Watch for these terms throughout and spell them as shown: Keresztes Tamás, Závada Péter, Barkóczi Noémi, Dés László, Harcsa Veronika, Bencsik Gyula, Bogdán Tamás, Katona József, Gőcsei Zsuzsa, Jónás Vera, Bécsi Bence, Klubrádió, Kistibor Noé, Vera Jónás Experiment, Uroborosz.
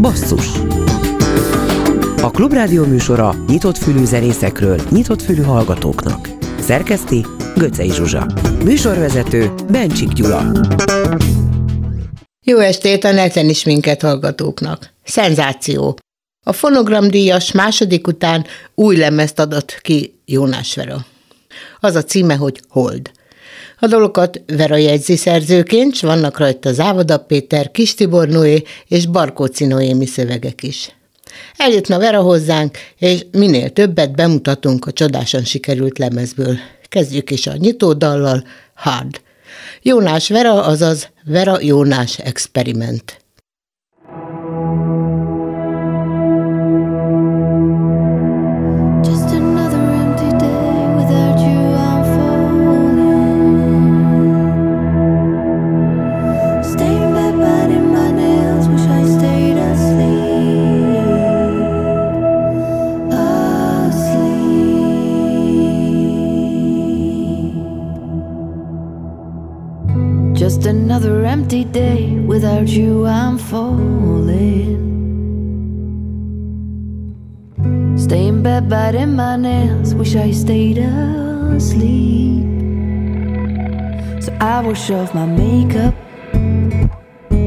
Basszus. A Klubrádió műsora nyitott fülű zenészekről, nyitott fülű hallgatóknak. Szerkeszti Gőcsei Zsuzsa. Műsorvezető Bencsik Gyula. Jó estét a neten is minket hallgatóknak. Szenzáció. A fonogramdíjas második után új lemezt adott ki Jónás Vera. Az a címe, hogy Hold. A dalokat Vera jegyzi szerzőként, s vannak rajta Závada Péter, Kistibor Noé és Barkóczi Noémi szövegek is. Eljutna Vera hozzánk, és minél többet bemutatunk a csodásan sikerült lemezből. Kezdjük is a nyitódallal, Hard. Jónás Vera, azaz Vera Jónás Experiment. Just another empty day, without you I'm falling. Stay in bed biting my nails, wish I stayed asleep. So I wash off my makeup,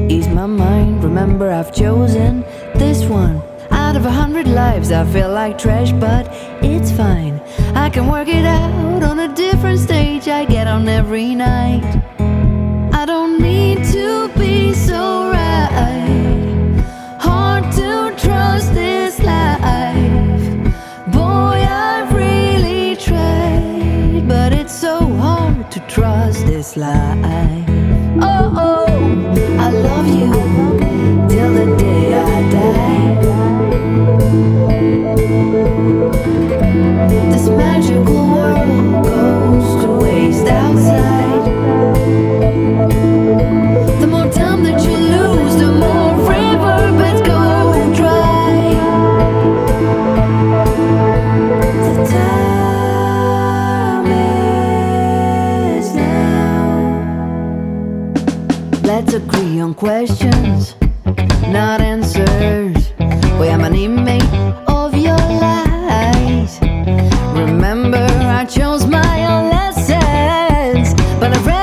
ease my mind, remember I've chosen this one. Out of 100 lives I feel like trash, but it's fine. I can work it out on a different stage I get on every night. I don't need to be so right. Hard to trust this life. Boy, I've really tried, but it's so hard to trust this life. Oh, oh, I love you till the day I die. This magical world goes to waste outside. The more time that you lose, the more free birds go dry. The time is now. Let's agree on questions, not answers. Boy, I'm an inmate of your lies. Remember, I chose my own lessons, but I've read.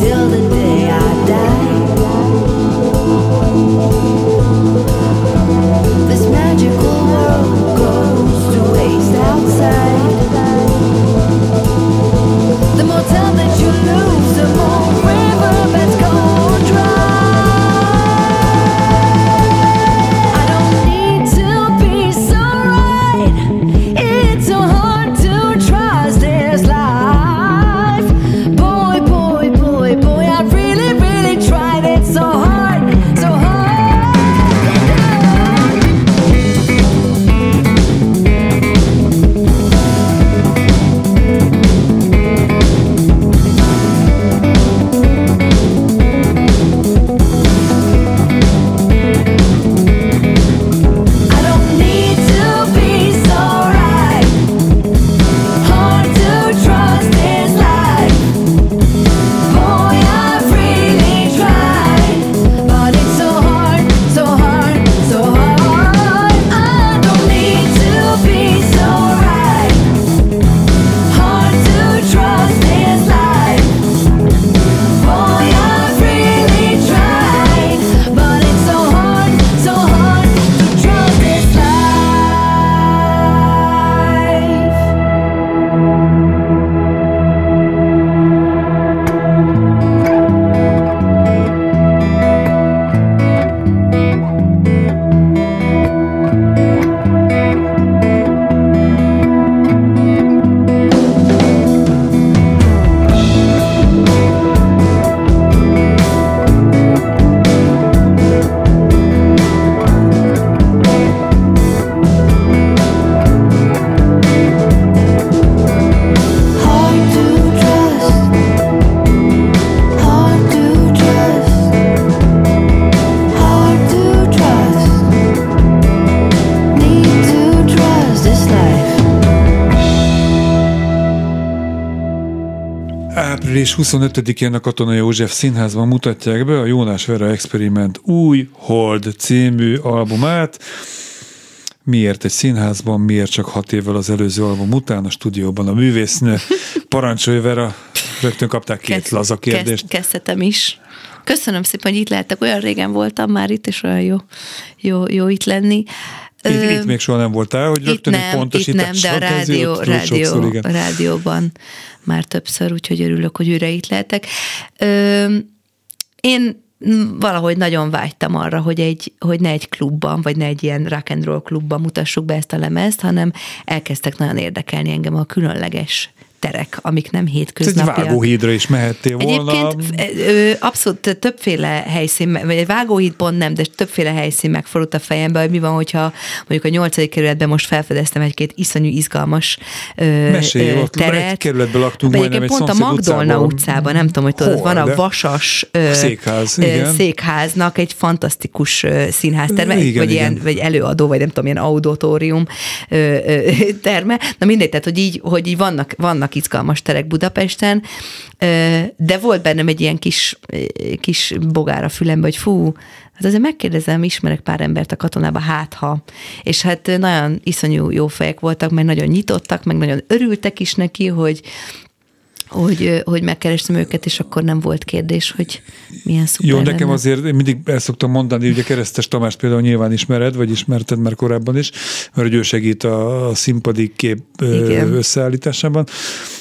Till the day I die. Április 25-én a Katona József színházban mutatják be a Jónás Vera Experiment új Hold című albumát. Miért egy színházban, miért csak 6 évvel az előző album után a stúdióban a művésznő? Parancsolj, Vera, rögtön kapták 2 laza kérdést. Kezdhetem is. Köszönöm szépen, hogy itt lehettek. Olyan régen voltam már itt, és olyan jó itt lenni. Itt még soha nem voltál, hogy rögtön egy pontosításra kezdődött. Itt nem, de a rádióban már többször, úgyhogy örülök, hogy újra itt lehetek. Én valahogy nagyon vágytam arra, hogy ne egy klubban, vagy ne egy ilyen rock and roll klubban mutassuk be ezt a lemezt, hanem elkezdtek nagyon érdekelni engem a különleges terek, amik nem hétköznapiak. Egy vágóhídra is mehettél volna. Egyébként abszolút többféle helyszín, vagy egy vágóhíd pont nem, de többféle helyszín megfordult a fejembe, hogy mi van, hogyha mondjuk a 8. kerületben most felfedeztem egy-két iszonyú izgalmas teret. Egy kerületben laktunk, majdnem egy szomszéd utcában. Pont a Magdolna utcában, nem tudom, hogy tudod, van a Vasas székháznak egy fantasztikus színházterme, vagy előadó, vagy nem tudom, ilyen auditorium terme. Na mindegy, tehát, hogy így vannak izgalmas terek Budapesten, de volt bennem egy ilyen kis bogár a fülembe, hogy hát azért megkérdezem, ismerek pár embert a Katonába, és hát nagyon iszonyú jó fejek voltak, meg nagyon nyitottak, meg nagyon örültek is neki, hogy megkerestem őket, és akkor nem volt kérdés, hogy milyen szuper. Jó, nekem azért mindig el szoktam mondani, ugye Keresztes Tamást például nyilván ismered, vagy ismerted már korábban is, mert ő segít a színpadi kép összeállításában,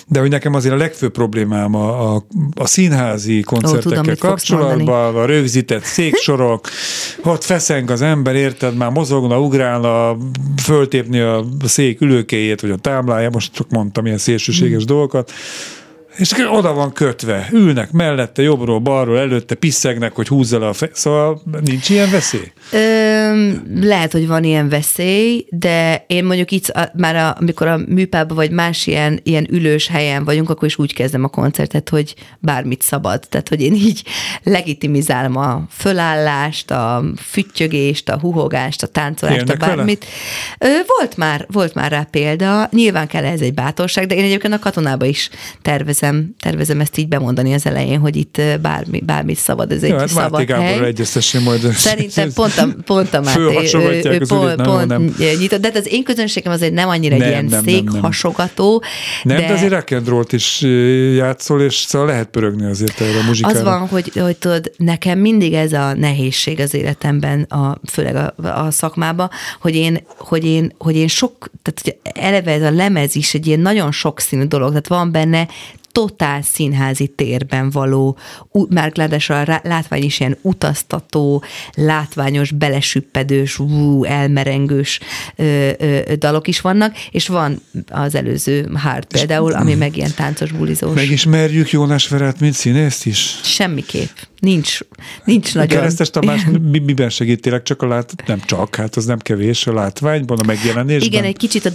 de hogy nekem azért a legfőbb problémám a színházi koncertekkel kapcsolatban, a rögzített széksorok, ott feszeng az ember, érted, már mozogna, ugrálna, föltépni a szék ülőkéjét, vagy a támláját, most csak mondtam ilyen szélsőséges dolgokat, és oda van kötve, ülnek mellette, jobbról, balról, előtte, piszegnek, hogy húzza le a fej. Szóval nincs ilyen veszély? Lehet, hogy van ilyen veszély, de én mondjuk itt már amikor a műpában vagy más ilyen ülős helyen vagyunk, akkor is úgy kezdem a koncertet, hogy bármit szabad. Tehát, hogy én így legitimizálom a fölállást, a füttyögést, a huhogást, a táncolást, a bármit. Volt már rá példa. Nyilván kell ehhez egy bátorság, de én egyébként a Katonába is tervezem ezt így bemondani az elején, hogy itt bármi szabad, ez egy szabad Márti Gáborra hely. Egyeztessé majd. Szerintem pont a Máté, ő pont nyitott. De az én közönségem azért nem annyira egy ilyen székhasogató. De azért rock and rollt is játszol, és szóval lehet pörögni azért erre a muzsikára. Az van, hogy tudod, nekem mindig ez a nehézség az életemben, főleg a szakmában, hogy én sok, tehát eleve ez a lemez is egy ilyen nagyon sokszínű dolog, tehát van benne totál színházi térben való, már ráadásul a látvány is ilyen utaztató, látványos, belesüppedős, elmerengős dalok is vannak, és van az előző hard például, ami meg ilyen táncos, bulizós. Megismerjük Jónás Verát, mint színészt is? Semmiképp. Nincs nagyon. Keresztes Tamás, miben segítél? Hát az nem kevés, a látványban, a megjelenésben. Igen, egy kicsit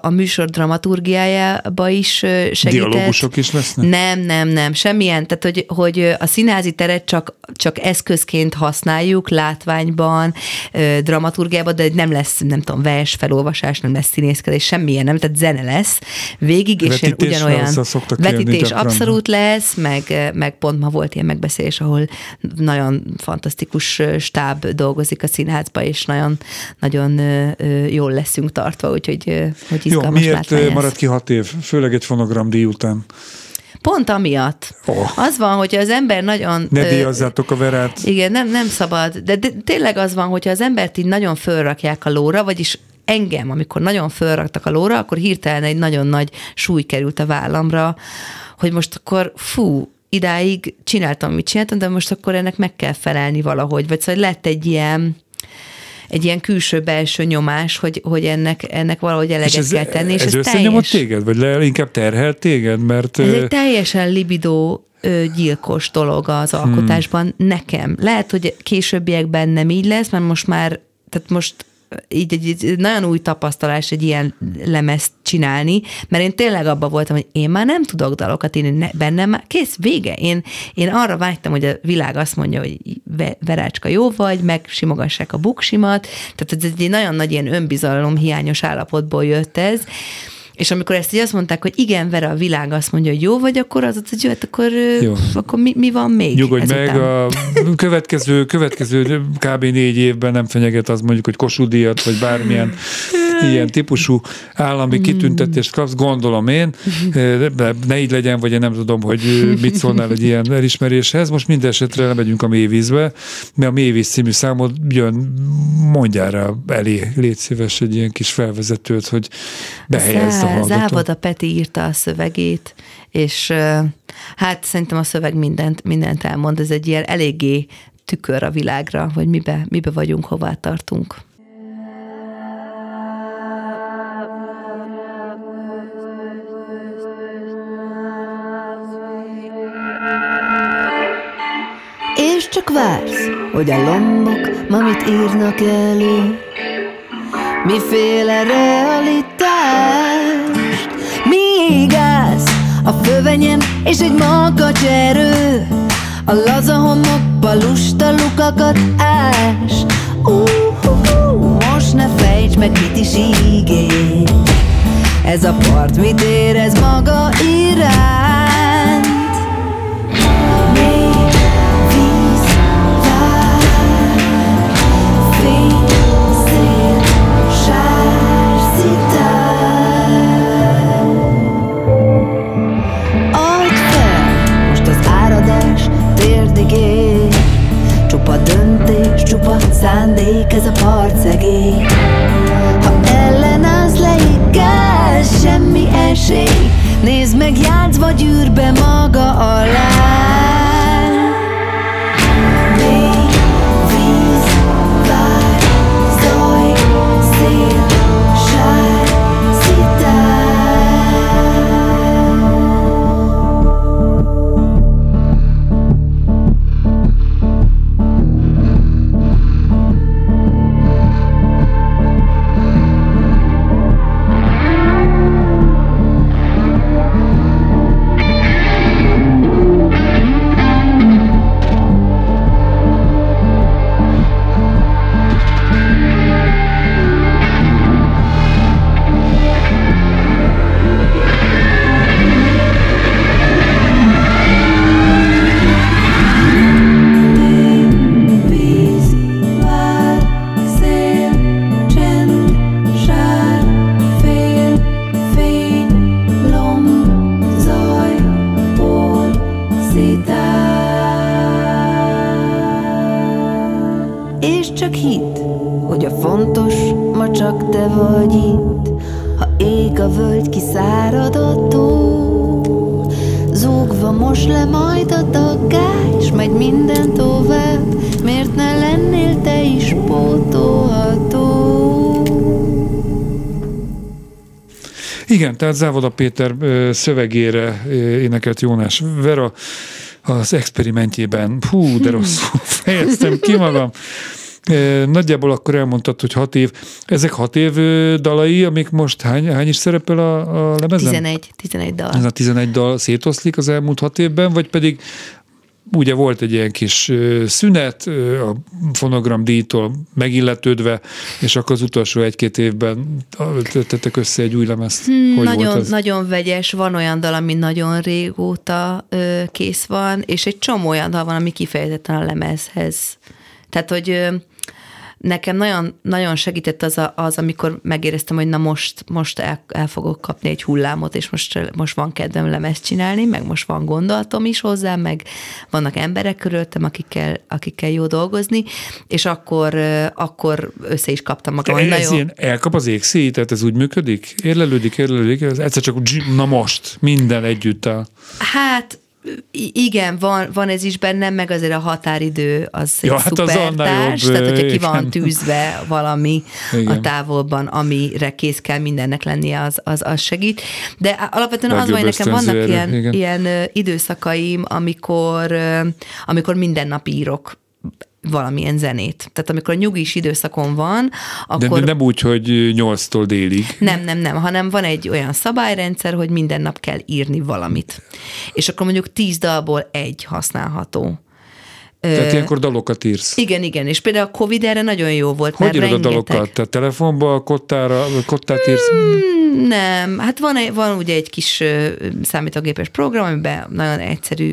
a műsor dramaturgiájába is segített. Dialógusok is lesznek? Nem, semmilyen. Tehát, hogy a színházi teret csak eszközként használjuk látványban, dramaturgiában, de nem lesz, nem tudom, vers, felolvasás, nem lesz színészkedés, semmilyen, nem, tehát zene lesz végig, és ugyanolyan vetítés abszolút lesz, meg pont ma volt ilyen megbeszélés, ahol nagyon fantasztikus stáb dolgozik a színházba, és nagyon jól leszünk tartva, úgyhogy izgalmas látvány. Miért maradt ki 6 év, főleg egy fonogramdíj után? Pont amiatt. Az van, hogyha az ember nagyon... Ne díjazzátok a Verát. Igen, nem szabad. De tényleg az van, hogyha az embert így nagyon fölrakják a lóra, vagyis engem, amikor nagyon fölraktak a lóra, akkor hirtelen egy nagyon nagy súly került a vállamra, hogy most akkor idáig csináltam, mit csináltam, de most akkor ennek meg kell felelni valahogy. Vagy szóval lett egy ilyen külső-belső nyomás, hogy ennek valahogy eleget kell tenni. És ez összenyomott téged? Vagy inkább terhelt téged? Mert ez egy teljesen libidó gyilkos dolog az alkotásban nekem. Lehet, hogy későbbiekben nem így lesz, mert most már, tehát most így egy nagyon új tapasztalás egy ilyen lemezt csinálni, mert én tényleg abban voltam, hogy én már nem tudok dalokat, bennem már kész, vége. Én arra vágytam, hogy a világ azt mondja, hogy Verácska, jó vagy, megsimogassák a buksimat, tehát ez egy nagyon nagy ilyen önbizalom hiányos állapotból jött ez, És amikor ezt így azt mondták, hogy igen, Vera, a világ azt mondja, hogy jó vagy, akkor az ott, hogy hát akkor mi van még? Nyugodj meg, a következő kb. 4 évben nem fenyeget az mondjuk, hogy Kossuth díjat, vagy bármilyen ilyen típusú állami kitüntetést kapsz, gondolom én, ne így legyen, vagy én nem tudom, hogy mit szólnál egy ilyen elismeréshez. Most minden esetre lemegyünk a mélyvízbe, mert a Mélyvíz című számod jön, mondjára elé, légy szíves egy ilyen kis felvezetőt, hogy behelyezd a hallgató. Závada Peti írta a szövegét, és hát szerintem a szöveg mindent elmond, ez egy ilyen eléggé tükör a világra, hogy mibe vagyunk, hová tartunk. És csak vársz, hogy a lombok ma mit írnak elő, miféle realitást. Míg állsz a fövenyen és egy makacserő, a laza homokba lusta lukakat ás. Most ne fejts meg, mit is ígér, ez a part mit érez maga iránt. Csupa szándék, ez a partszegély. Ha ellenállsz, leiggáz, semmi esély. Nézd meg, játszva gyűrbe maga alá. Tehát Závada Péter szövegére énekelt Jónás Vera az experimentjében. Hú, de rosszul fejeztem ki magam. Nagyjából akkor elmondtad, hogy 6 év. Ezek 6 év dalai, amik most hány is szerepel a lemezen? 11 dal. Ez a 11 dal szétoszlik az elmúlt 6 évben, vagy pedig ugye volt egy ilyen kis szünet a fonogram díjtól megilletődve, és akkor az utolsó 1-2 évben tettek össze egy új lemezt. Nagyon vegyes, van olyan dal, ami nagyon régóta kész van, és egy csomó olyan dal van, ami kifejezetten a lemezhez. Tehát, hogy nekem nagyon, nagyon segített az, amikor megéreztem, hogy na most el fogok kapni egy hullámot, és most van kedvem lemezt csinálni, meg most van gondolatom is hozzá, meg vannak emberek körülöttem, akikkel jó dolgozni, és akkor össze is kaptam magam. Ez ilyen elkap az égszíj, tehát ez úgy működik? Érlelődik, ez egyszer csak na most, minden együtt áll. Hát igen, van ez is bennem, meg azért a határidő az egy szupertárs, tehát hogyha ki van tűzve valami a távolban, amire kész kell mindennek lennie, az segít. De alapvetően az van, nekem vannak ilyen időszakaim, amikor minden nap írok valamilyen zenét. Tehát amikor a nyugis időszakon van, akkor... De nem úgy, hogy 8-tól délig. Nem, hanem van egy olyan szabályrendszer, hogy minden nap kell írni valamit. És akkor mondjuk 10 dalból 1 használható. Tehát ilyenkor dalokat írsz. Igen, és például a Covid erre nagyon jó volt. Hogy írod a dalokat? Tehát telefonba, kottát írsz? Nem, hát van ugye egy kis számítógépes program, amiben nagyon egyszerű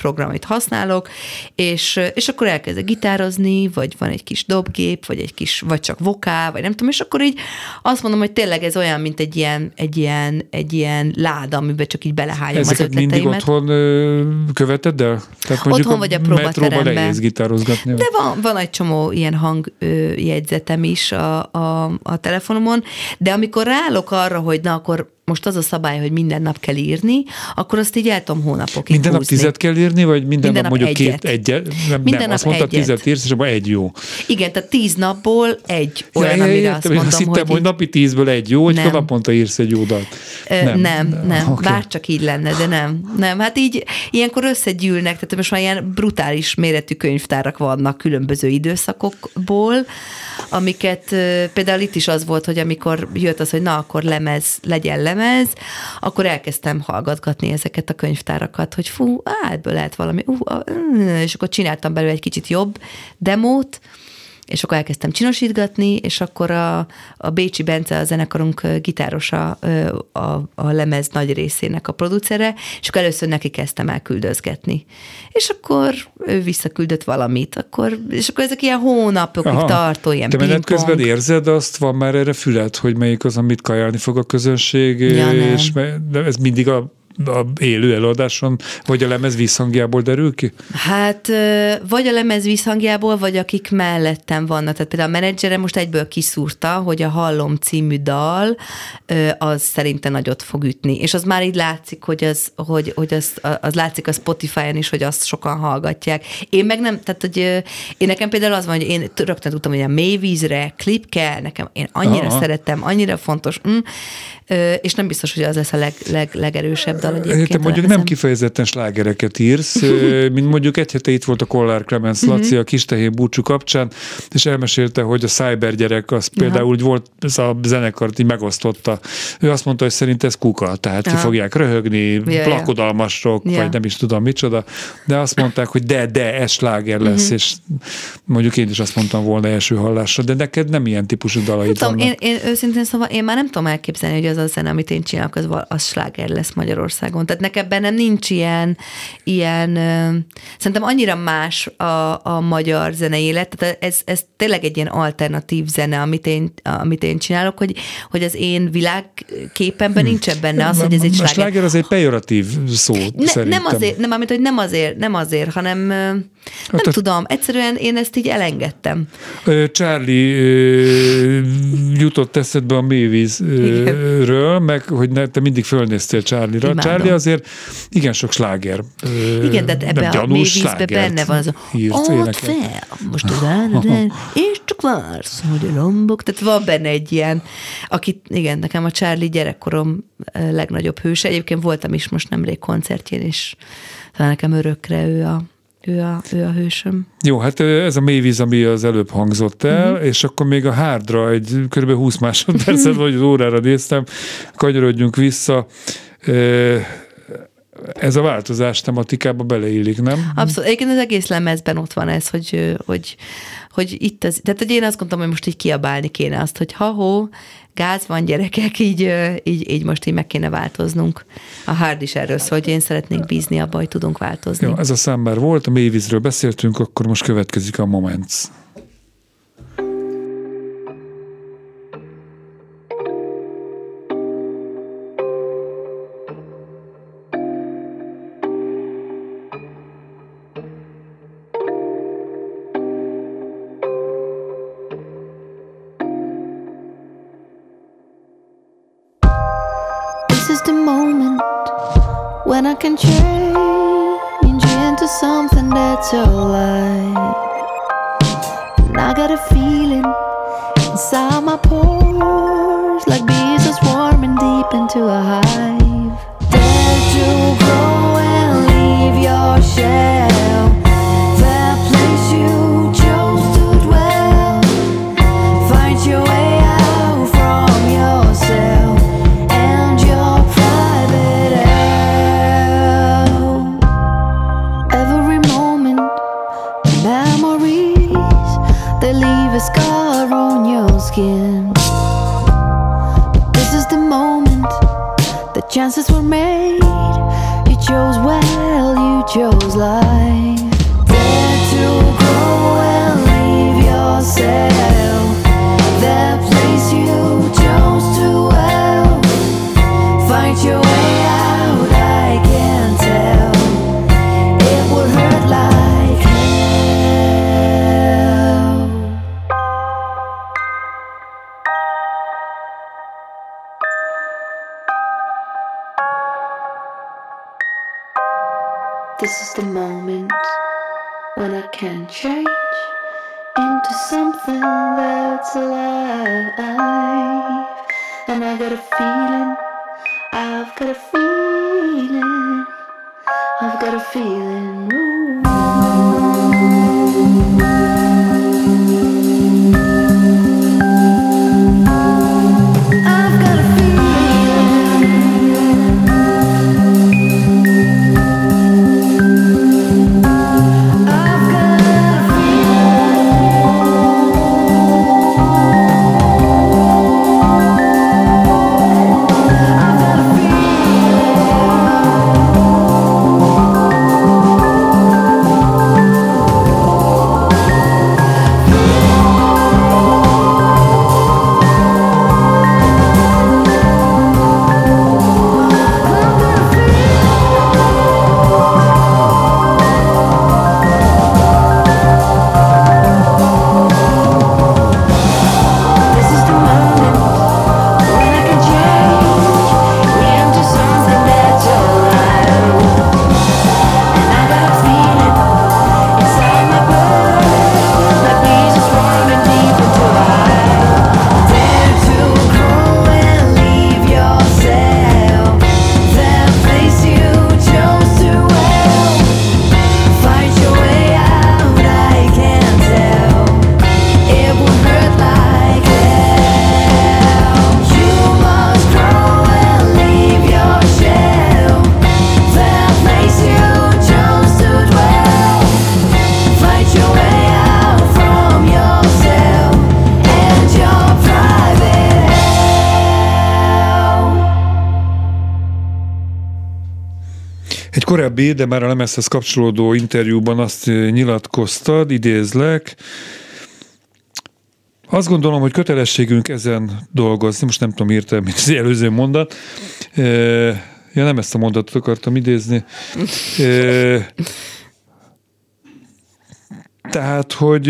programit használok, és akkor elkezdek gitározni, vagy van egy kis dobgép, vagy csak vokál, vagy nem tudom, és akkor így azt mondom, hogy tényleg ez olyan, mint egy ilyen láda, amiben csak így belehányom az ötleteimet. Ezeket mindig otthon követed, de? Tehát otthon vagy a próbateremben. Nehéz gitározgatni. De van egy csomó ilyen hangjegyzetem is a telefonomon, de amikor ráállok arra, hogy na akkor most az a szabály, hogy minden nap kell írni, akkor azt így el tudom hónapokig minden húzni. Nap 10 kell írni, vagy minden nap mondjuk egyet. Minden nap azt mondtad, 10 írsz, és abban 1 jó. Igen, tehát 10 napból 1 olyan, amire azt mondom, azt hittem, hogy napi 10-ből 1 jó, hogy naponta írsz egy jó dalt. Nem. Okay. Bárcsak így lenne, de nem. Hát így ilyenkor összegyűlnek, tehát most már ilyen brutális méretű könyvtárak vannak különböző időszakokból, amiket például itt is az volt, hogy amikor jött az, hogy na, akkor legyen lemez, akkor elkezdtem hallgatgatni ezeket a könyvtárakat, hogy fú, ebből lehet valami, és akkor csináltam belőle egy kicsit jobb demót, és akkor elkezdtem csinosítgatni, és akkor a Bécsi Bence, a zenekarunk gitárosa, a lemez nagy részének a producere, és akkor először neki kezdtem el küldözgetni. És akkor ő visszaküldött valamit, és akkor ezek ilyen hónapokig tartó, ilyen pingpong. Te menet közben érzed azt, van már erre füled, hogy melyik az, amit kajálni fog a közönség, és ez mindig a élő előadáson, vagy a lemez visszhangjából derül ki? Hát, vagy a lemez visszhangjából, vagy akik mellettem vannak. Tehát például a menedzserem most egyből kiszúrta, hogy a Hallom című dal, az szerintem nagyot fog ütni. És az már így látszik, hogy az látszik a Spotify-on is, hogy azt sokan hallgatják. Én meg nem, tehát hogy én nekem például az van, hogy én rögtön tudtam, hogy a mélyvízre klip kell, nekem én annyira szerettem, annyira fontos, és nem biztos, hogy az lesz a legerősebb. Te mondjuk nem kifejezetten slágereket írsz, mint mondjuk egy hete itt volt a Kollár Clemens Laci a Kistehén búcsú kapcsán, és elmesélte, hogy a cybergyerek az például úgy volt, ez a zenekart így megosztotta. Ő azt mondta, hogy szerint ez kuka, tehát ki fogják röhögni, lakodalmasok, vagy nem is tudom micsoda, de azt mondták, hogy de, ez sláger lesz, és mondjuk én is azt mondtam volna első hallásra, de neked nem ilyen típusú dalaid vannak. Én őszintén szóval én már nem tudom elképzelni, hogy az a zene, amit én csinálok, az sláger lesz Magyarországon. Tehát nekem bennem nincs ilyen szerintem annyira más a magyar zene élet, tehát ez tényleg egy ilyen alternatív zene, amit én csinálok, hogy az én világképemben nincsen benne az, hogy ez egy sláger. A sláger az egy pejoratív szó, szerintem. Nem azért, hanem nem tudom, egyszerűen én ezt így elengedtem. Charlie jutott eszedbe a mélyvízről, meg hogy te mindig fölnéztél Charlie-ra. Charlie azért igen sok sláger. Igen, de ebben a mélyvízben benne van az ott fel, most az áldás, és csak vársz, hogy a lombok. Tehát van benne egy ilyen, igen, nekem a Charlie gyerekkorom legnagyobb hőse. Egyébként voltam is most nemrég koncertjén, és talán nekem örökre ő a hősöm. Jó, hát ez a mélyvíz, ami az előbb hangzott el, és akkor még a hardra egy kb. 20 másodpercet, vagy az órára néztem, kanyarodjunk vissza. Ez a változás tematikába beleillik, nem? Abszolút. Egyébként az egész lemezben ott van ez, hogy itt az... Tehát, hogy én azt gondolom, hogy most így kiabálni kéne azt, hogy ha-hó, gáz van gyerekek, így most így meg kéne változnunk. A hard is erről szól, hogy én szeretnék bízni abba, hogy tudunk változni. Jó, ez a szám már volt, a mélyvízről beszéltünk, akkor most következik a Moments. When I can change you into something that's your life. And I got a feeling inside my pores, like bees are swarming deep into a hive. Dare to go and leave your shell, the place you chose to dwell. Find your way out from yourself. Scar on your skin. This is the moment. Chances were made, you chose well, you chose life. Dare to grow and leave yourself, that place you chose to dwell. Find your way out, I can tell, it would hurt like hell. This is the moment when I can change into something that's alive. And I've got a feeling. Ooh. Korábbi, de már a lemezhez kapcsolódó interjúban azt nyilatkoztad, idézlek. Azt gondolom, hogy kötelességünk ezen dolgozni. Most nem tudom, írtam, mint az előző mondat. Ja, nem ezt a mondatot akartam idézni. Tehát, hogy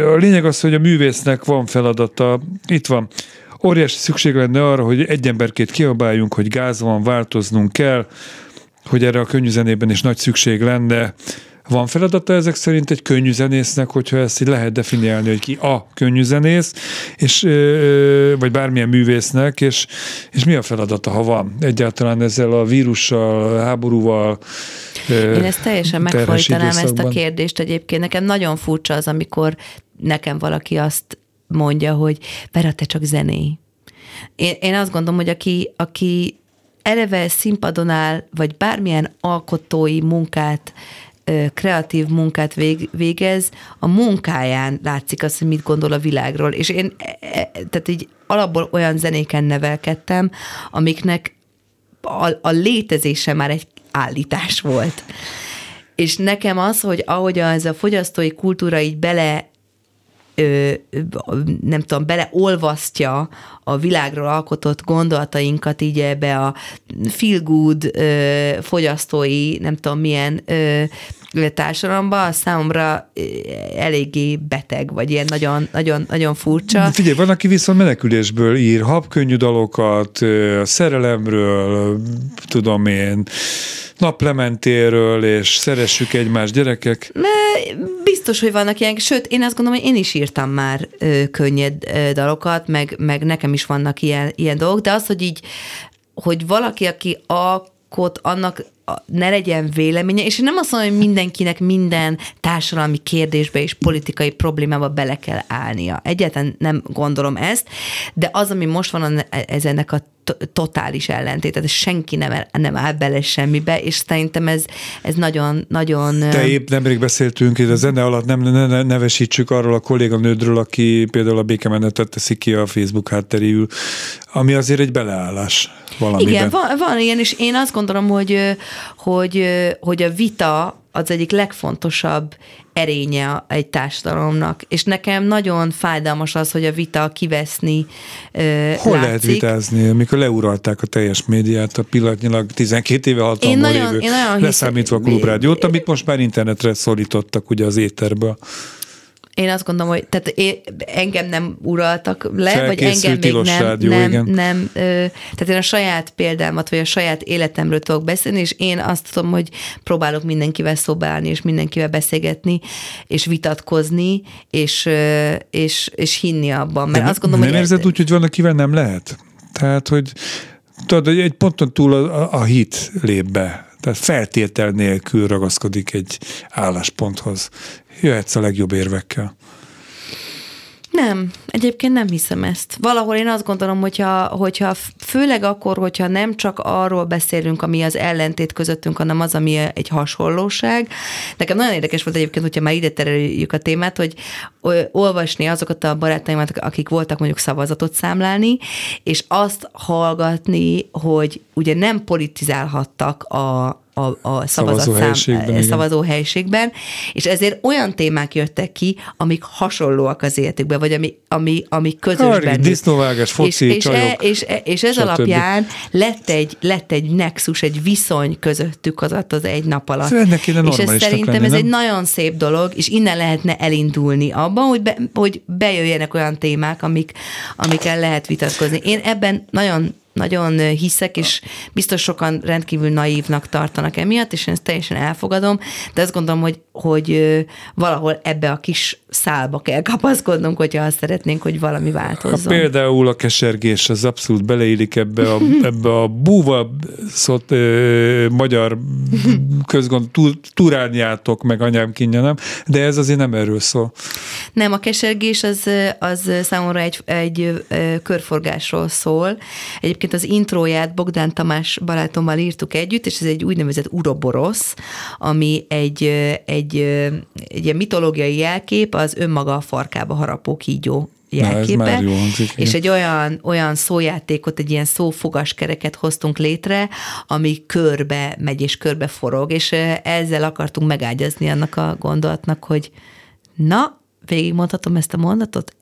a lényeg az, hogy a művésznek van feladata. Itt van. Óriási szükség lenne arra, hogy egy emberkét kiabáljunk, hogy gáz van, változnunk kell, hogy erre a könnyű zenében is nagy szükség lenne. Van feladata ezek szerint egy könnyű zenésznek, hogyha ezt így lehet definiálni, hogy ki a könnyű zenész, és, vagy bármilyen művésznek, és mi a feladata, ha van? Egyáltalán ezzel a vírussal, háborúval. Én ezt teljesen megfordítanám ezt a kérdést egyébként. Nekem nagyon furcsa az, amikor nekem valaki azt mondja, hogy Vera, te csak zenéj. Én azt gondolom, hogy aki eleve színpadon áll, vagy bármilyen alkotói munkát, kreatív munkát végez, a munkáján látszik az, hogy mit gondol a világról. És én tehát így alapból olyan zenéken nevelkedtem, amiknek a létezése már egy állítás volt. És nekem az, hogy ahogy ez a fogyasztói kultúra így beleolvasztja a világról alkotott gondolatainkat így ebbe a feel good fogyasztói, nem tudom milyen társadalomba, számomra eléggé beteg, vagy ilyen nagyon, nagyon, nagyon furcsa. Figyelj, van, aki viszont menekülésből ír habkönnyű dalokat, szerelemről, tudom én, naplementéről, és szeressük egymást gyerekek. Biztos, hogy vannak ilyen, sőt, én azt gondolom, hogy én is írtam már könnyed dalokat, meg nekem is vannak ilyen dolgok, de az, hogy így, hogy valaki, aki alkot, annak ne legyen véleménye, és én nem azt mondom, hogy mindenkinek minden társadalmi kérdésbe és politikai problémába bele kell állnia. Egyáltalán nem gondolom ezt, de az, ami most van, ez ennek a totális ellentét, tehát senki nem áll bele semmibe, és szerintem ez nagyon, nagyon... De épp nemrég beszéltünk, itt a zene alatt nem nevesítsük arról a kolléganődről, aki például a békemenetet teszi ki a Facebook hátteréül, ami azért egy beleállás. valamiben. Igen, van ilyen, és én azt gondolom, hogy a vita az egyik legfontosabb erénye egy társadalomnak. És nekem nagyon fájdalmas az, hogy a vita kiveszni hol látszik. Lehet vitázni, amikor leuralták a teljes médiát, a pillanatnyilag 12 éve hatalommal lévő, leszámítva a Klubrádiót, amit most már internetre szorítottak ugye az éterből. Én azt gondolom, hogy tehát engem nem uraltak le, vagy engem még nem, tehát én a saját példámat, vagy a saját életemről tudok beszélni, és én azt tudom, hogy próbálok mindenkivel szóba állni, és mindenkivel beszélgetni, és vitatkozni, és hinni abban. Mert azt gondolom, nem érzed úgy, hogy van, akivel nem lehet? Tehát, hogy tudod, egy ponton túl a hit lép be. Tehát feltétel nélkül ragaszkodik egy állásponthoz. Jöhetsz a legjobb érvekkel. Nem, egyébként nem hiszem ezt. Valahol én azt gondolom, hogyha főleg akkor, hogyha nem csak arról beszélünk, ami az ellentét közöttünk, hanem az, ami egy hasonlóság. Nekem nagyon érdekes volt egyébként, hogyha már ide tereljük a témát, hogy olvasni azokat a barátaimat, akik voltak mondjuk szavazatot számlálni, és azt hallgatni, hogy ugye nem politizálhattak a szavazóhelyiségben, és ezért olyan témák jöttek ki, amik hasonlóak az életükben, vagy ami közösben. Disznóvágás, foci, és ez alapján lett egy nexus, egy viszony közöttük az egy nap alatt. És ez szerintem ez egy nagyon szép dolog, és innen lehetne elindulni abban, hogy bejöjjenek olyan témák, amikkel lehet vitatkozni. Én ebben nagyon hiszek, és biztos sokan rendkívül naívnak tartanak emiatt, és én ezt teljesen elfogadom, de azt gondolom, hogy valahol ebbe a kis szálba kell kapaszkodnunk, hogyha azt szeretnénk, hogy valami változzon. Például a kesergés az abszolút beleillik ebbe a búva szólt magyar közgond turányátok, meg anyám kinnyenem, de ez azért nem erről szól. Nem, a kesergés az számomra egy körforgásról szól. Egyébként az intróját Bogdán Tamás barátommal írtuk együtt, és ez egy úgynevezett uroborosz, ami egy ilyen mitológiai jelkép, az önmaga a farkába harapó kígyó jelképe. És egy olyan szójátékot, egy ilyen szófogaskereket hoztunk létre, ami körbe megy és körbe forog, és ezzel akartunk megágyazni annak a gondolatnak, hogy na, végigmondhatom ezt a mondatot?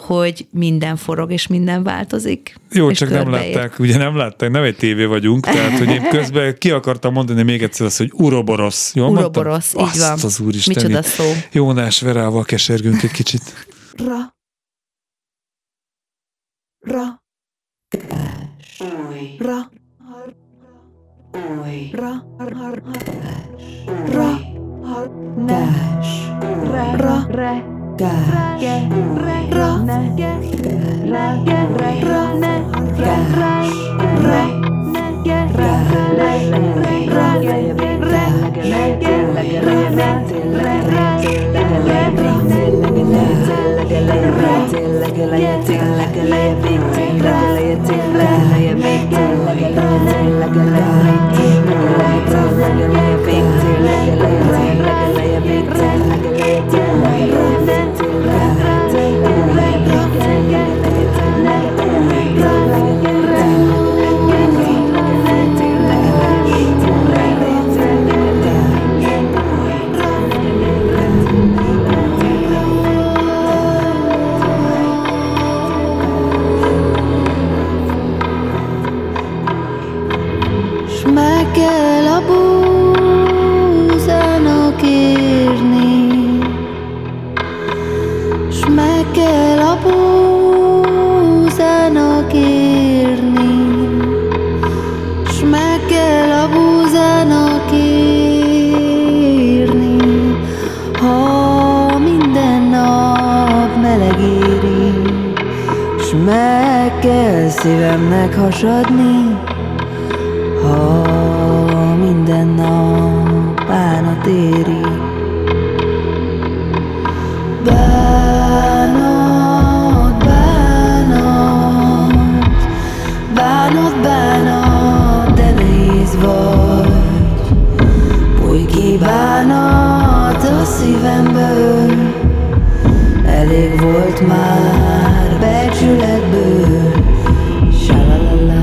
Hogy minden forog, és minden változik. Jó, csak nem látták, nem egy tévé vagyunk, tehát, hogy én közben ki akartam mondani még egyszer azt, hogy uroborosz. Jól uroborosz, mondtam? Így van. Azt az úristen. Micsoda szó. Jónás Verával kesergünk egy kicsit. Ra. Ra. Ra. Ra. Ra. Ra. Ra. Szívemnek hasadni, ha minden nap bánat éri. Bánat, bánat, bánat, bánat, de nehéz vagy. Bújj ki bánat a szívemből, elég volt már becsületből. La la la.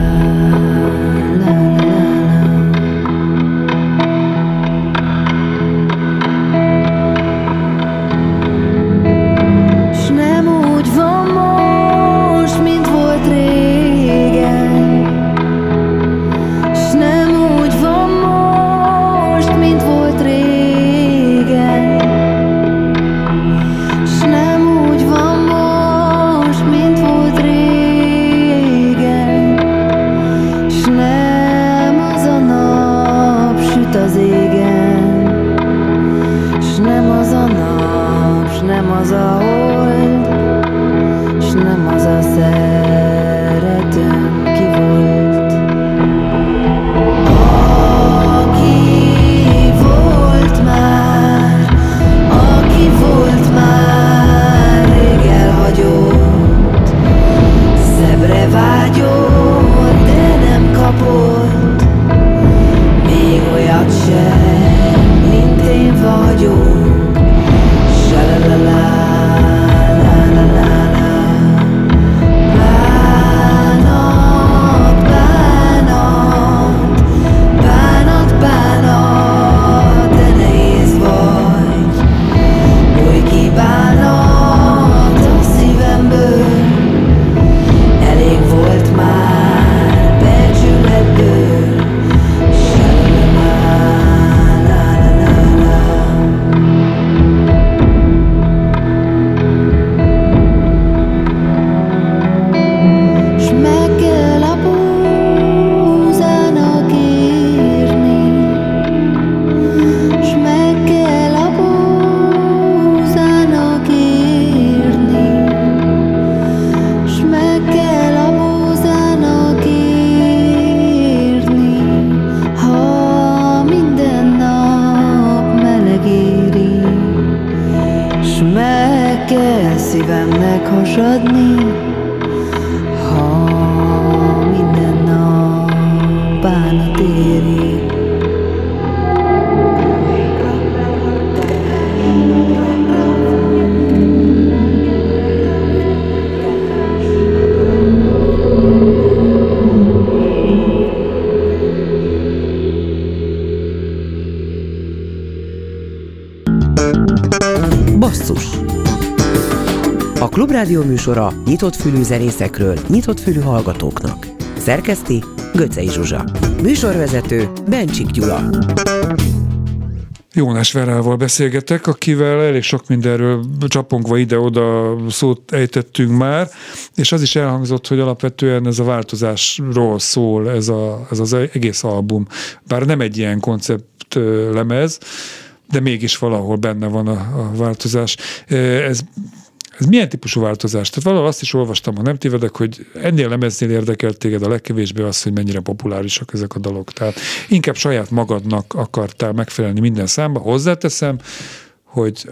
szívem meghasadni, ha minden nap bánat éri. A Klubrádió műsora nyitott fülű zenészekről, nyitott fülű hallgatóknak. Szerkeszti Gőcsei Zsuzsa. Műsorvezető Bencsik Gyula. Jónás Verával beszélgetek, akivel elég sok mindenről csapongva ide-oda szót ejtettünk már, és az is elhangzott, hogy alapvetően ez a változásról szól ez az egész album. Bár nem egy ilyen konceptlemez, de mégis valahol benne van a változás. Ez milyen típusú változás? Tehát valahol azt is olvastam, ha nem tévedek, hogy ennél lemeznél érdekelt téged a legkevésbé az, hogy mennyire populárisak ezek a dalok. Tehát inkább saját magadnak akartál megfelelni minden számba. Hozzáteszem, hogy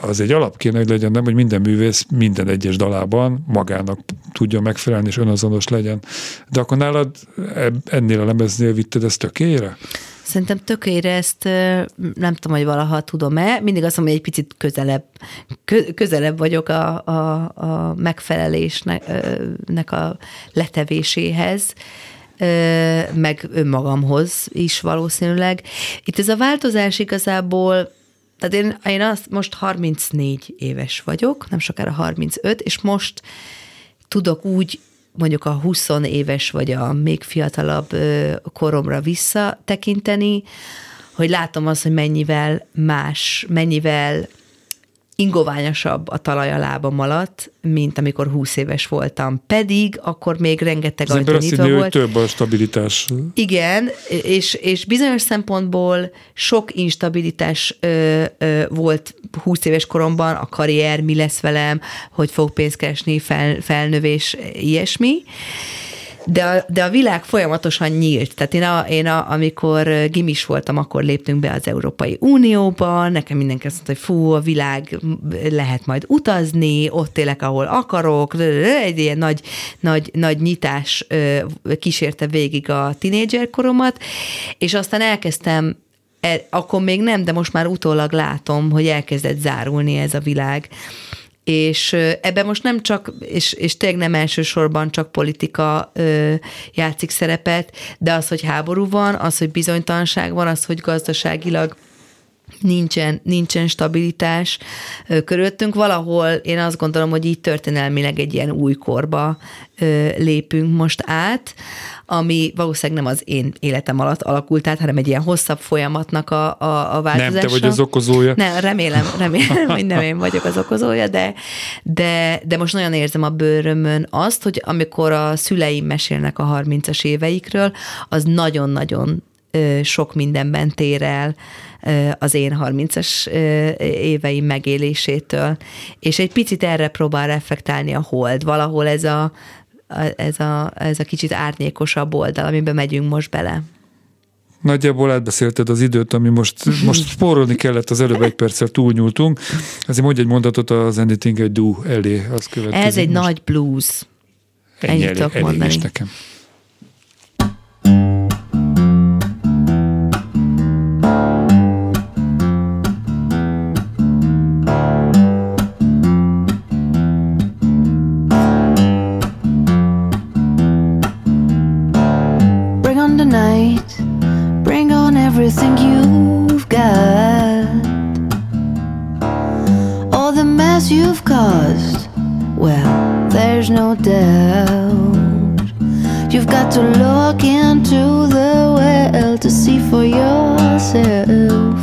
az egy alap kéne, hogy legyen, nem, hogy minden művész minden egyes dalában magának tudja megfelelni, és önazonos legyen. De akkor nálad ennél a lemeznél vitted ezt tökélyre? Szerintem tökére ezt nem tudom, hogy valaha tudom-e. Mindig azt mondom, hogy egy picit közelebb vagyok a megfelelésnek a letevéséhez, meg önmagamhoz is valószínűleg. Itt ez a változás igazából, tehát én azt most 34 éves vagyok, nem sokára 35, és most tudok úgy mondjuk a 20 éves vagy a még fiatalabb koromra visszatekinteni, hogy látom azt, hogy mennyivel más, mennyivel ingoványosabb a talaj a lábam alatt, mint amikor 20 éves voltam. Pedig akkor még rengeteg ajtó nyitva volt. Hogy több a stabilitás. Igen, és bizonyos szempontból sok instabilitás volt 20 éves koromban, a karrier, mi lesz velem, hogy fog pénzt keresni, felnövés, ilyesmi. De a világ folyamatosan nyílt. Tehát én amikor gimis voltam, akkor léptünk be az Európai Unióba, nekem mindenki azt mondta, hogy fú, a világ lehet majd utazni, ott élek, ahol akarok, egy ilyen nagy nyitás kísérte végig a tinédzserkoromat, és aztán elkezdtem, akkor még nem, de most már utólag látom, hogy elkezdett zárulni ez a világ. És ebben most nem csak, és tényleg nem elsősorban csak politika játszik szerepet, de az, hogy háború van, az, hogy bizonytalanság van, az, hogy gazdaságilag nincsen stabilitás körülöttünk. Valahol én azt gondolom, hogy így történelmileg egy ilyen új korba lépünk most át, ami valószínűleg nem az én életem alatt alakult át, hanem egy ilyen hosszabb folyamatnak a változása. Nem te vagy az okozója. Nem, remélem, hogy nem én vagyok az okozója, de most nagyon érzem a bőrömön azt, hogy amikor a szüleim mesélnek a 30-as éveikről, az nagyon-nagyon sok mindenben tér el az én 30-as éveim megélésétől. És egy picit erre próbál reflektálni a Hold. Valahol ez a kicsit árnyékosabb oldal, amiben megyünk most bele. Nagyjából átbeszélted az időt, ami most spórolni kellett, az előbb egy perccel túlnyúltunk. Ezért mondj egy mondatot az Anything I Do elé. Az következik. Ez egy most nagy blues. Ennyit tudok mondani. Elég is nekem. Everything you've got, all the mess you've caused, well, there's no doubt. You've got to look into the well to see for yourself.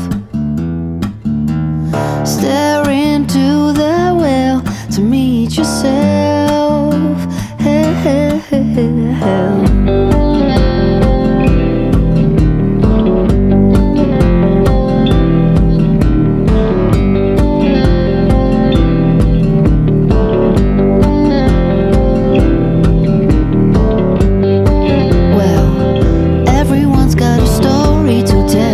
Stare into the well to meet yourself. Well, everyone's got a story to tell.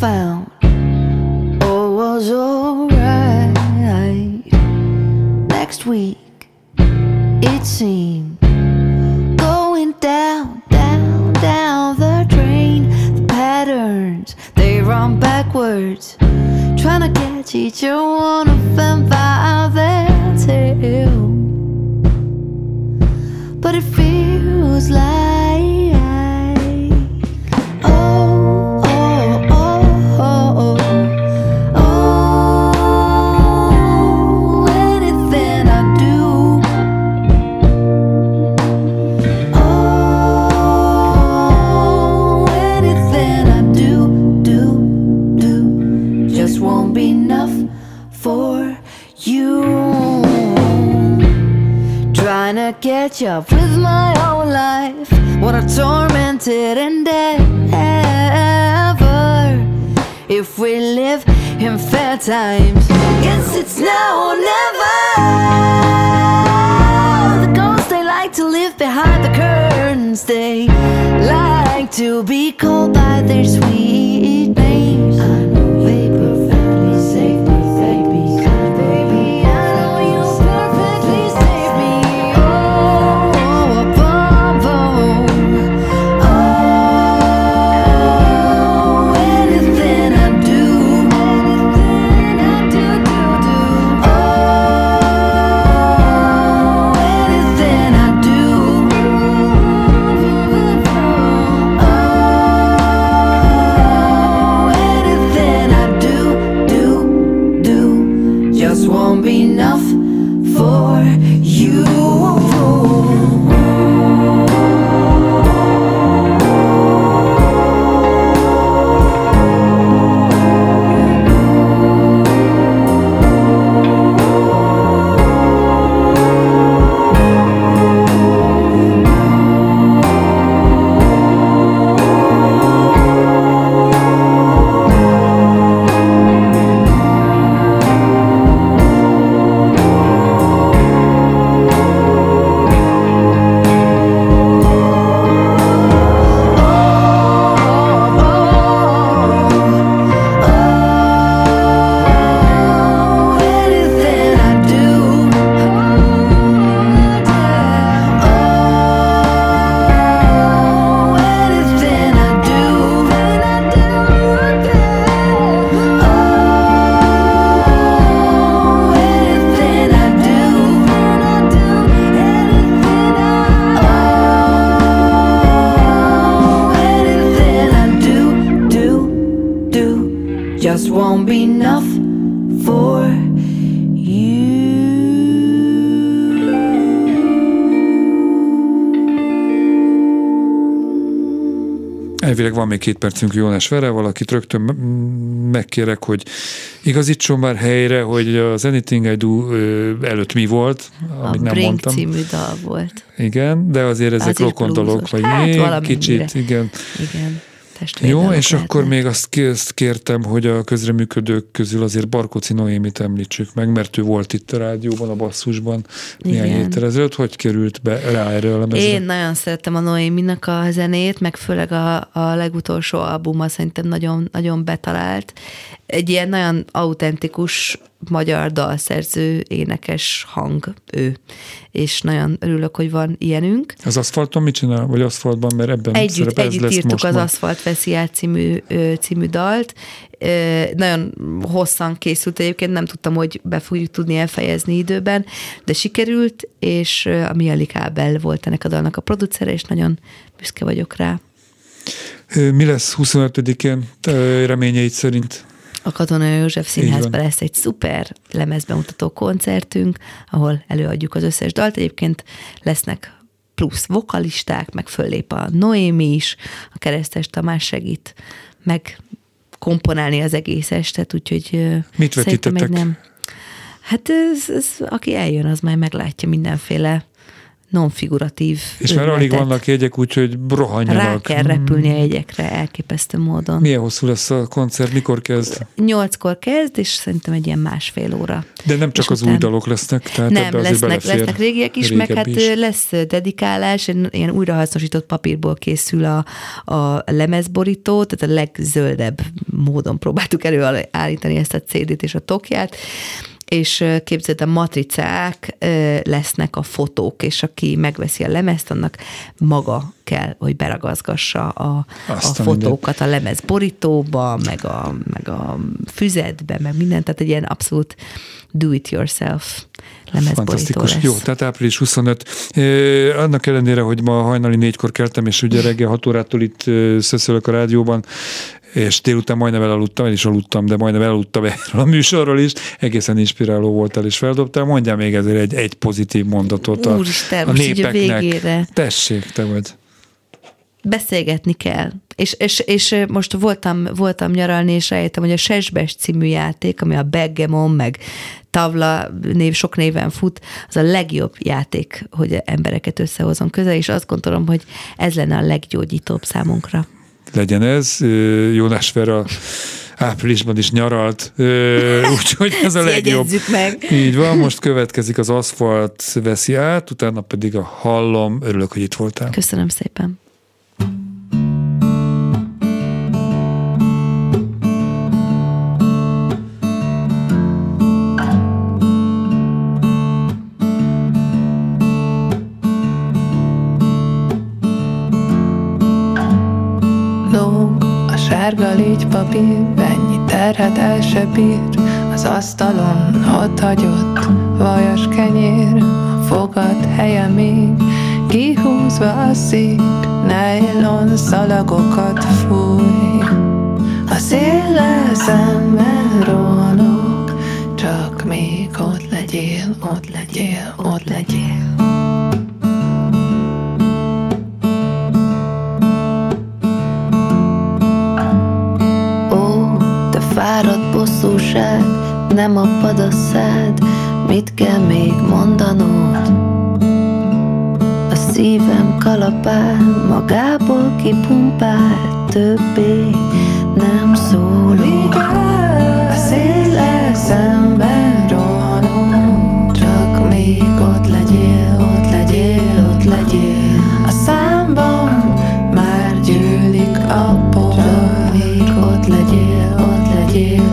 found all was alright. Next week, it seemed, going down, down, down the drain. The patterns, they run backwards, trying to catch each one of them by their tail. But it feels like catch up with my whole life. What a tormented endeavor. If we live in fair times, guess it's now or never. The ghosts, they like to live behind the curtains. They like to be called by their sweet names. I know they perfectly safe. Van még 2 percünk Jónás Vera, valakit rögtön megkérek, hogy igazítson már helyre, hogy az Anything I Do előtt mi volt, amit nem mondtam. A Brink című dal volt. Igen, de azért ezek rokon dolog, vagy még kicsit. Igen. Igen. Jó, és lehetne. Akkor még azt kértem, hogy a közreműködők közül azért Barkóczi Noémit említsük meg, mert ő volt itt a rádióban, a basszusban néhány héttel ezelőtt. Hogy került be rá erre a lemezre? Én nagyon szerettem a Noéminak a zenét, meg főleg a legutolsó albuma szerintem nagyon, nagyon betalált. Egy ilyen nagyon autentikus magyar dalszerző, énekes hang ő. És nagyon örülök, hogy van ilyenünk. Az Aszfalton mit csinál? Vagy Aszfaltban, mert ebben szerep ez lesz most. Együtt írtuk az Aszfalt veszi át című dalt. Nagyon hosszan készült egyébként, nem tudtam, hogy be fogjuk tudni elfejezni időben, de sikerült, és a Miali Kábel volt ennek a dalnak a producere, és nagyon büszke vagyok rá. Mi lesz 25-én reményeid szerint? A Katona József Színházban lesz egy szuper lemezbemutató koncertünk, ahol előadjuk az összes dalt. Egyébként lesznek plusz vokalisták, meg föllép a Noémi is, a Keresztes Tamás segít meg komponálni az egész estet, úgyhogy... Mit vetítettek? Hát aki eljön, az már meglátja mindenféle nonfiguratív. És már alig vannak jegyek, úgyhogy rohanjanak. Rá kell repülni a jegyekre elképesztő módon. Milyen hosszú lesz a koncert? Mikor kezd? 8-kor kezd, és szerintem egy ilyen 1,5 óra. De nem csak és az új dalok lesznek? Tehát nem, lesznek régiek is, meg hát is. Lesz dedikálás, ilyen újrahasznosított papírból készül a lemezborító, tehát a legzöldebb módon próbáltuk előállítani ezt a CD-t és a tokját, és képzeld, a matricák lesznek a fotók, és aki megveszi a lemezt, annak maga kell, hogy beragazgassa a fotókat a lemez borítóba, meg a füzetbe, meg mindent, tehát egy ilyen abszolút do-it-yourself lemezborító lesz. Jó, tehát április 25. Annak ellenére, hogy ma hajnali 4-kor keltem, és ugye reggel 6 órától itt szöszölök a rádióban, és délután majdnem elaludtam, de majdnem elaludtam erről a műsorról is. Egészen inspiráló voltál és feldobtál. Mondjál még ezért egy pozitív mondatot a népeknek. Végére. Tessék, te vagy. Beszélgetni kell. És most voltam nyaralni, és rájöttem, hogy a Sesbes című játék, ami a Beggemon, meg Tavla név, sok néven fut, az a legjobb játék, hogy embereket összehozom közel, és azt gondolom, hogy ez lenne a leggyógyítóbb számunkra. Legyen ez. Jónás Vera áprilisban is nyaralt, úgyhogy ez a legjobb. Meg. Így van, most következik az Aszfalt veszi át, utána pedig a Hallom. Örülök, hogy itt voltál. Köszönöm szépen. Sárga légypapír, mennyi terhet el se bír, az asztalon ott hagyott vajas kenyér, a fogad helye még kihúzva a szík, nejlon szalagokat fúj. A széllel szemben rohanok, csak még ott legyél, ott legyél, ott legyél. Fáradt bosszúság, nem apad a szád, mit kell még mondanod? A szívem kalapál, magából kipumpál, többé nem szólok. A széllel szemben rohanom, csak még ott legyél, ott legyél, ott legyél. A számban már gyűlik a por, csak még ott legyél,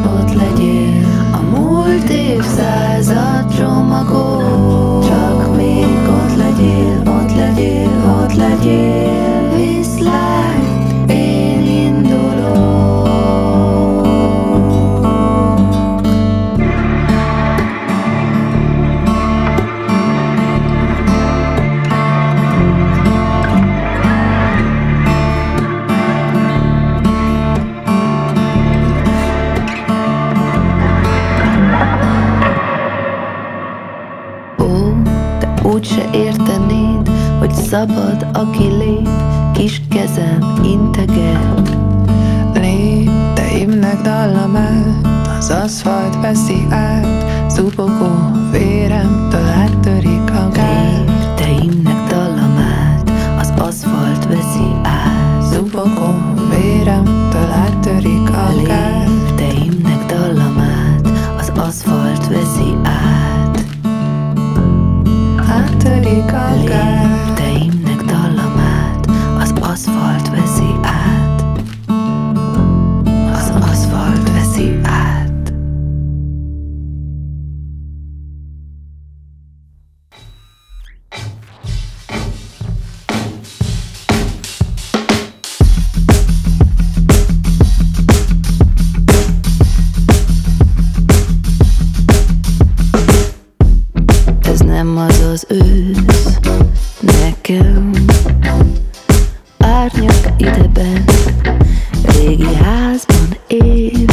ott legyél, a múlt évszázad csomagol. Csak még ott legyél, ott legyél, ott legyél. Viszlát, én indulok. Úgyse értenéd, hogy szabad, aki lép, kis kezem integet. Lépteimnek dallamát, az aszfalt veszi át, zubogó véremtől áttörik a gál. Lépteimnek dallamát, az aszfalt veszi át, zubogó véremtől áttörik a gál. Lépteimnek dallamát, az aszfalt veszi át, átörik a gál. Lépteimnek dallamát, az aszfalt veszi át, az aszfalt veszi át. Ez nem az az ősz nekem, árnyak ideben, régi házban él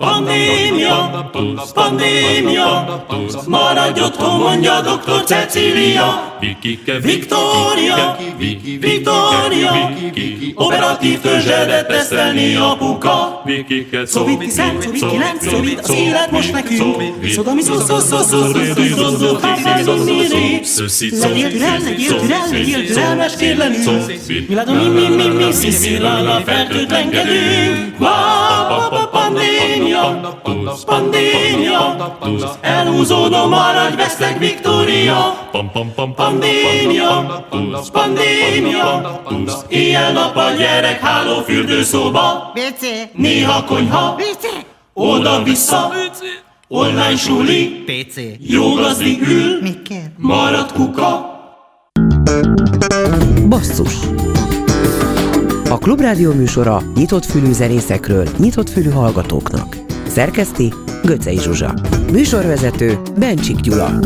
Pandémia, pandémia, maradj otthon, mondja doktor Cecilia. Viktória, Viktória, operatív törzsebe tesztelni apuka. Szovit 10, szovit 9, szovit az élet most nekünk. Szodomi szodomi, hányfázom, legyél türelmes, kérleni. Miládom, mi, sziszilálva, fertőtlenkedünk. Pandémia. Viktória, plusz pandémia, plusz elhúzódom, maradj, vesztek Viktória. Pandémia, plusz pandémia, plusz éjjel-nappal gyerek háló fürdőszóba. Néha konyha, oda-vissza, online suli, jó gazdi ül, marad kuka. Basszus. A Klubrádió műsora nyitott fülű zenészekről, nyitott fülű hallgatóknak. Szerkeszti Gőcsei Zsuzsa. Műsorvezető Bencsik Gyula.